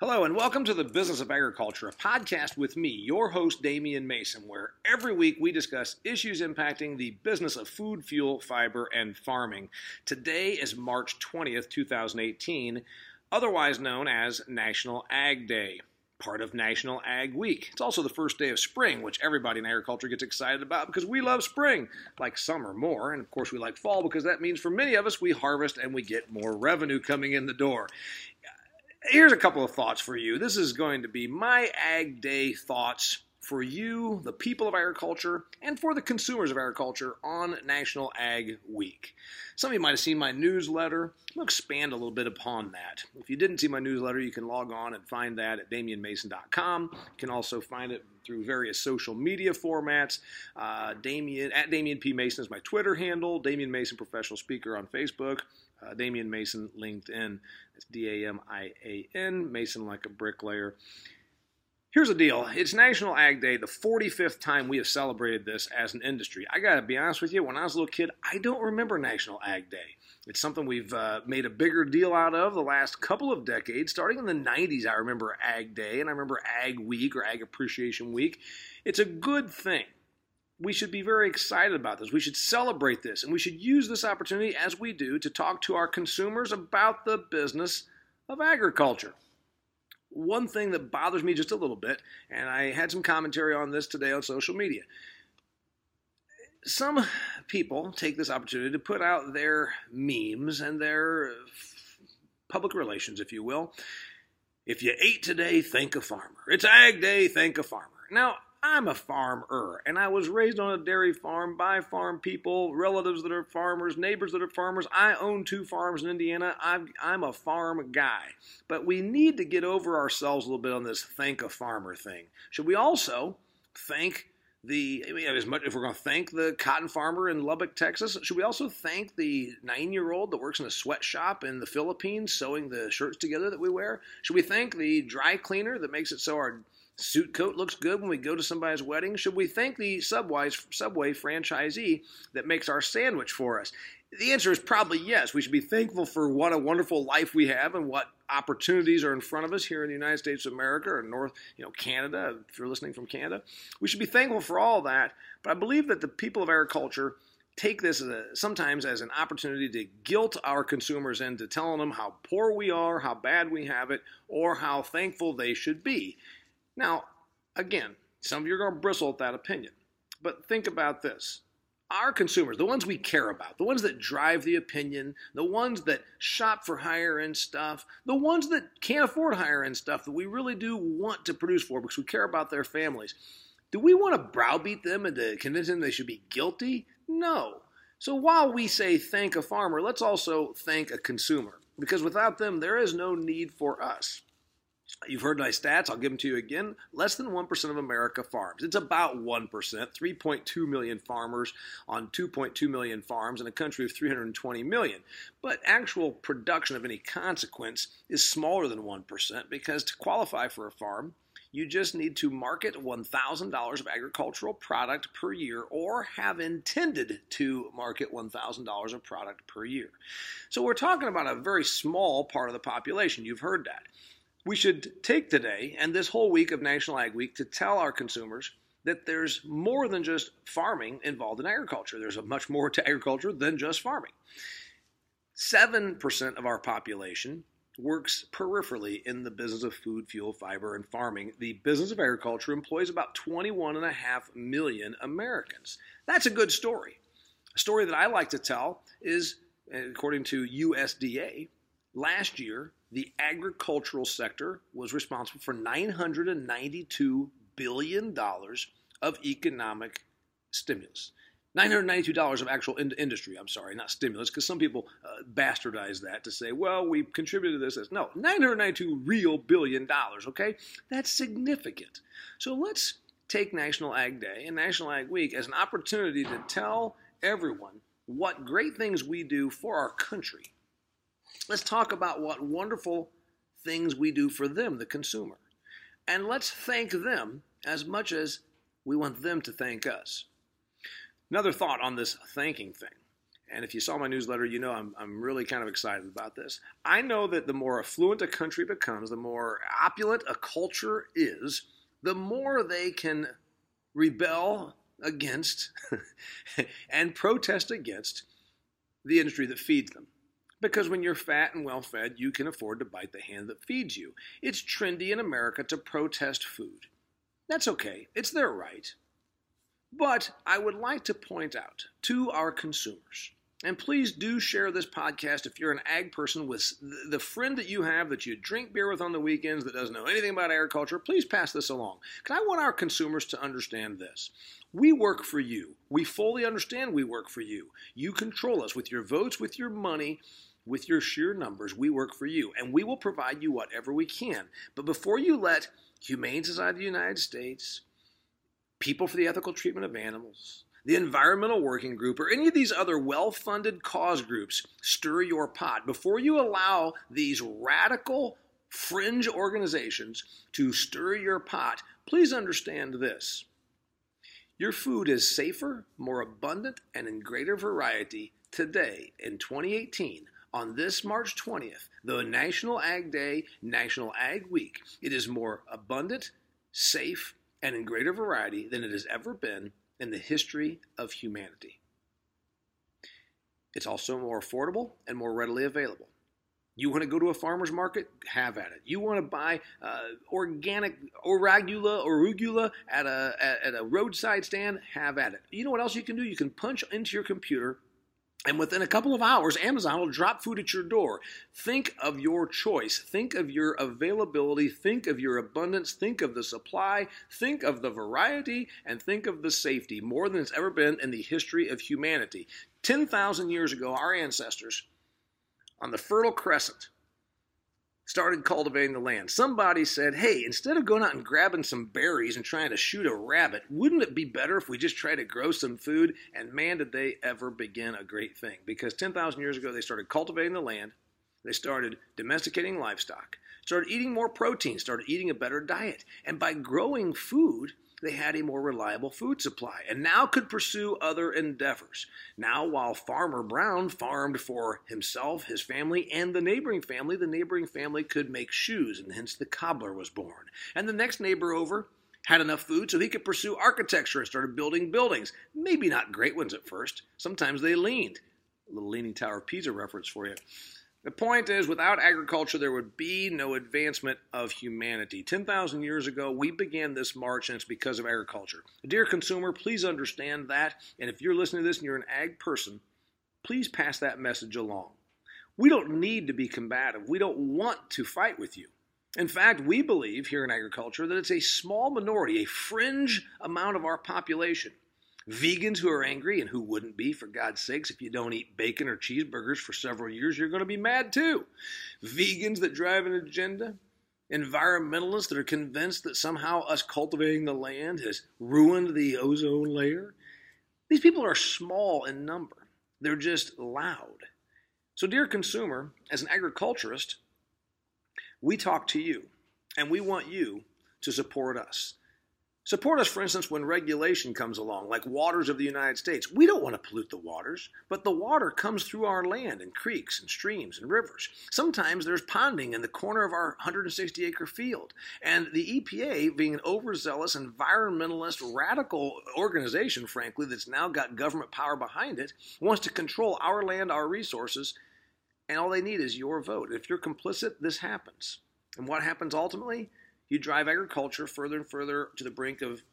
Hello and welcome to the Business of Agriculture, a podcast with me, your host, Damian Mason, where every week we discuss issues impacting the business of food, fuel, fiber, and farming. Today is March 20th, 2018, otherwise known as National Ag Day, part of National Ag Week. It's also the first day of spring, which everybody in agriculture gets excited about because we love spring, like summer more, and of course we like fall because that means for many of us we harvest and we get more revenue coming in the door. Here's a couple of thoughts for you. This is going to be my Ag Day thoughts for you, the people of agriculture, and for the consumers of agriculture on National Ag Week. Some of you might have seen my newsletter. I'll expand a little bit upon that. If you didn't see my newsletter, you can log on and find that at DamianMason.com. You can also find it through various social media formats. @DamianPMason is my Twitter handle. Damian Mason, professional speaker on Facebook. Damian Mason, LinkedIn. It's D-A-M-I-A-N, Mason like a bricklayer. Here's the deal. It's National Ag Day, the 45th time we have celebrated this as an industry. I got to be honest with you, when I was a little kid, I don't remember National Ag Day. It's something we've made a bigger deal out of the last couple of decades. Starting in the 90s, I remember Ag Day, and I remember Ag Week or Ag Appreciation Week. It's a good thing. We should be very excited about this. We should celebrate this, and we should use this opportunity, as we do, to talk to our consumers about the business of agriculture. One thing that bothers me just a little bit, and I had some commentary on this today on social media, some people take this opportunity to put out their memes and their public relations, if you will. If you ate today, thank a farmer. It's Ag Day, thank a farmer. Now, I'm a farmer, and I was raised on a dairy farm by farm people, relatives that are farmers, neighbors that are farmers. I own two farms in Indiana. I'm a farm guy. But we need to get over ourselves a little bit on this thank a farmer thing. Should we also thank if we're going to thank the cotton farmer in Lubbock, Texas, should we also thank the 9-year-old that works in a sweatshop in the Philippines sewing the shirts together that we wear? Should we thank the dry cleaner that makes it so our suit coat looks good when we go to somebody's wedding? Should we thank the Subway franchisee that makes our sandwich for us? The answer is probably yes. We should be thankful for what a wonderful life we have and what opportunities are in front of us here in the United States of America or Canada, if you're listening from Canada. We should be thankful for all that, but I believe that the people of agriculture take this sometimes as an opportunity to guilt our consumers into telling them how poor we are, how bad we have it, or how thankful they should be. Now, again, some of you are going to bristle at that opinion, but think about this. Our consumers, the ones we care about, the ones that drive the opinion, the ones that shop for higher-end stuff, the ones that can't afford higher-end stuff that we really do want to produce for because we care about their families, do we want to browbeat them into convincing them they should be guilty? No. So while we say thank a farmer, let's also thank a consumer, because without them, there is no need for us. You've heard my stats. I'll give them to you again. Less than 1% of America farms. It's about 1%, 3.2 million farmers on 2.2 million farms in a country of 320 million. But actual production of any consequence is smaller than 1% because to qualify for a farm, you just need to market $1,000 of agricultural product per year or have intended to market $1,000 of product per year. So we're talking about a very small part of the population. You've heard that. We should take today and this whole week of National Ag Week to tell our consumers that there's more than just farming involved in agriculture. There's much more to agriculture than just farming. 7% of our population works peripherally in the business of food, fuel, fiber, and farming. The business of agriculture employs about 21.5 million Americans. That's a good story. A story that I like to tell is, according to USDA, last year, the agricultural sector was responsible for $992 billion of economic stimulus. $992 of actual industry, I'm sorry, not stimulus, because some people bastardize that to say, well, we contributed to this. No, $992 real billion, okay? That's significant. So let's take National Ag Day and National Ag Week as an opportunity to tell everyone what great things we do for our country. Let's talk about what wonderful things we do for them, the consumer. And let's thank them as much as we want them to thank us. Another thought on this thanking thing. And if you saw my newsletter, you know I'm really kind of excited about this. I know that the more affluent a country becomes, the more opulent a culture is, the more they can rebel against and protest against the industry that feeds them. Because when you're fat and well-fed, you can afford to bite the hand that feeds you. It's trendy in America to protest food. That's okay. It's their right. But I would like to point out to our consumers, and please do share this podcast if you're an ag person with the friend that you have that you drink beer with on the weekends that doesn't know anything about agriculture, please pass this along. Because I want our consumers to understand this. We work for you. We fully understand we work for you. You control us with your votes, with your money, with your sheer numbers. We work for you, and we will provide you whatever we can. But before you let Humane Society of the United States, People for the Ethical Treatment of Animals, the Environmental Working Group, or any of these other well-funded cause groups stir your pot, before you allow these radical fringe organizations to stir your pot, please understand this. Your food is safer, more abundant, and in greater variety today in 2018 on this March 20th, the National Ag Day, National Ag Week. It is more abundant, safe, and in greater variety than it has ever been in the history of humanity. It's also more affordable and more readily available. You want to go to a farmer's market? Have at it. You want to buy organic arugula at a roadside stand? Have at it. You know what else you can do? You can punch into your computer, and within a couple of hours, Amazon will drop food at your door. Think of your choice. Think of your availability. Think of your abundance. Think of the supply. Think of the variety. And think of the safety, more than it's ever been in the history of humanity. 10,000 years ago, our ancestors on the Fertile Crescent started cultivating the land. Somebody said, hey, instead of going out and grabbing some berries and trying to shoot a rabbit, wouldn't it be better if we just try to grow some food? And man, did they ever begin a great thing. Because 10,000 years ago, they started cultivating the land. They started domesticating livestock, started eating more protein, started eating a better diet. And by growing food, they had a more reliable food supply and now could pursue other endeavors. Now, while Farmer Brown farmed for himself, his family, and the neighboring family could make shoes, and hence the cobbler was born. And the next neighbor over had enough food so he could pursue architecture and started building buildings. Maybe not great ones at first. Sometimes they leaned. A little Leaning Tower of Pisa reference for you. The point is, without agriculture, there would be no advancement of humanity. 10,000 years ago, we began this march, and it's because of agriculture. Dear consumer, please understand that. And if you're listening to this and you're an ag person, please pass that message along. We don't need to be combative. We don't want to fight with you. In fact, we believe here in agriculture that it's a small minority, a fringe amount of our population. Vegans who are angry, and who wouldn't be, for God's sakes, if you don't eat bacon or cheeseburgers for several years, you're going to be mad too. Vegans that drive an agenda, environmentalists that are convinced that somehow us cultivating the land has ruined the ozone layer. These people are small in number. They're just loud. So dear consumer, as an agriculturist, we talk to you, and we want you to support us. Support us, for instance, when regulation comes along, like Waters of the United States. We don't want to pollute the waters, but the water comes through our land in creeks and streams and rivers. Sometimes there's ponding in the corner of our 160-acre field. And the EPA, being an overzealous environmentalist radical organization, frankly, that's now got government power behind it, wants to control our land, our resources, and all they need is your vote. If you're complicit, this happens. And what happens ultimately? You drive agriculture further and further to the brink of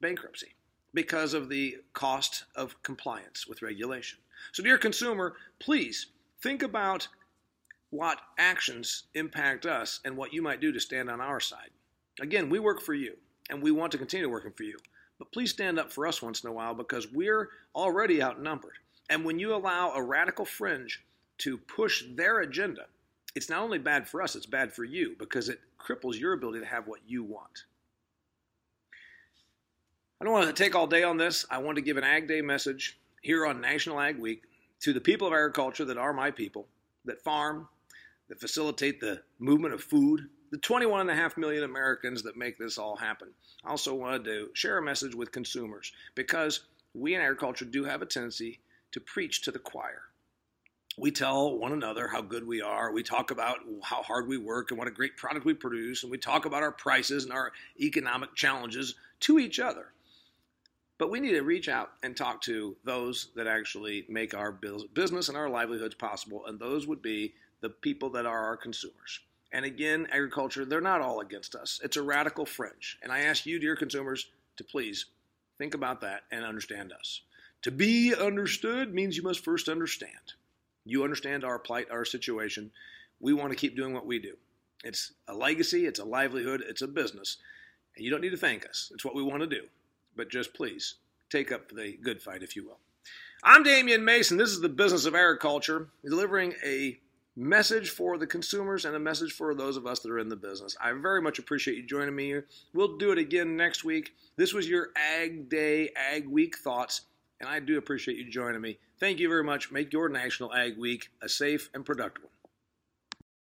bankruptcy because of the cost of compliance with regulation. So dear consumer, please think about what actions impact us and what you might do to stand on our side. Again, we work for you, and we want to continue working for you. But please stand up for us once in a while, because we're already outnumbered. And when you allow a radical fringe to push their agenda, it's not only bad for us, it's bad for you, because it cripples your ability to have what you want. I don't want to take all day on this. I want to give an Ag Day message here on National Ag Week to the people of agriculture that are my people, that farm, that facilitate the movement of food, the 21.5 million Americans that make this all happen. I also wanted to share a message with consumers, because we in agriculture do have a tendency to preach to the choir. We tell one another how good we are. We talk about how hard we work and what a great product we produce. And we talk about our prices and our economic challenges to each other. But we need to reach out and talk to those that actually make our business and our livelihoods possible. And those would be the people that are our consumers. And again, agriculture, they're not all against us. It's a radical fringe. And I ask you, dear consumers, to please think about that and understand us. To be understood means you must first understand. You understand our plight, our situation. We want to keep doing what we do. It's a legacy. It's a livelihood. It's a business. And you don't need to thank us. It's what we want to do. But just please take up the good fight, if you will. I'm Damian Mason. This is the Business of Agriculture, delivering a message for the consumers and a message for those of us that are in the business. I very much appreciate you joining me here. We'll do it again next week. This was your Ag Day, Ag Week thoughts. And I do appreciate you joining me. Thank you very much. Make your National Ag Week a safe and productive one.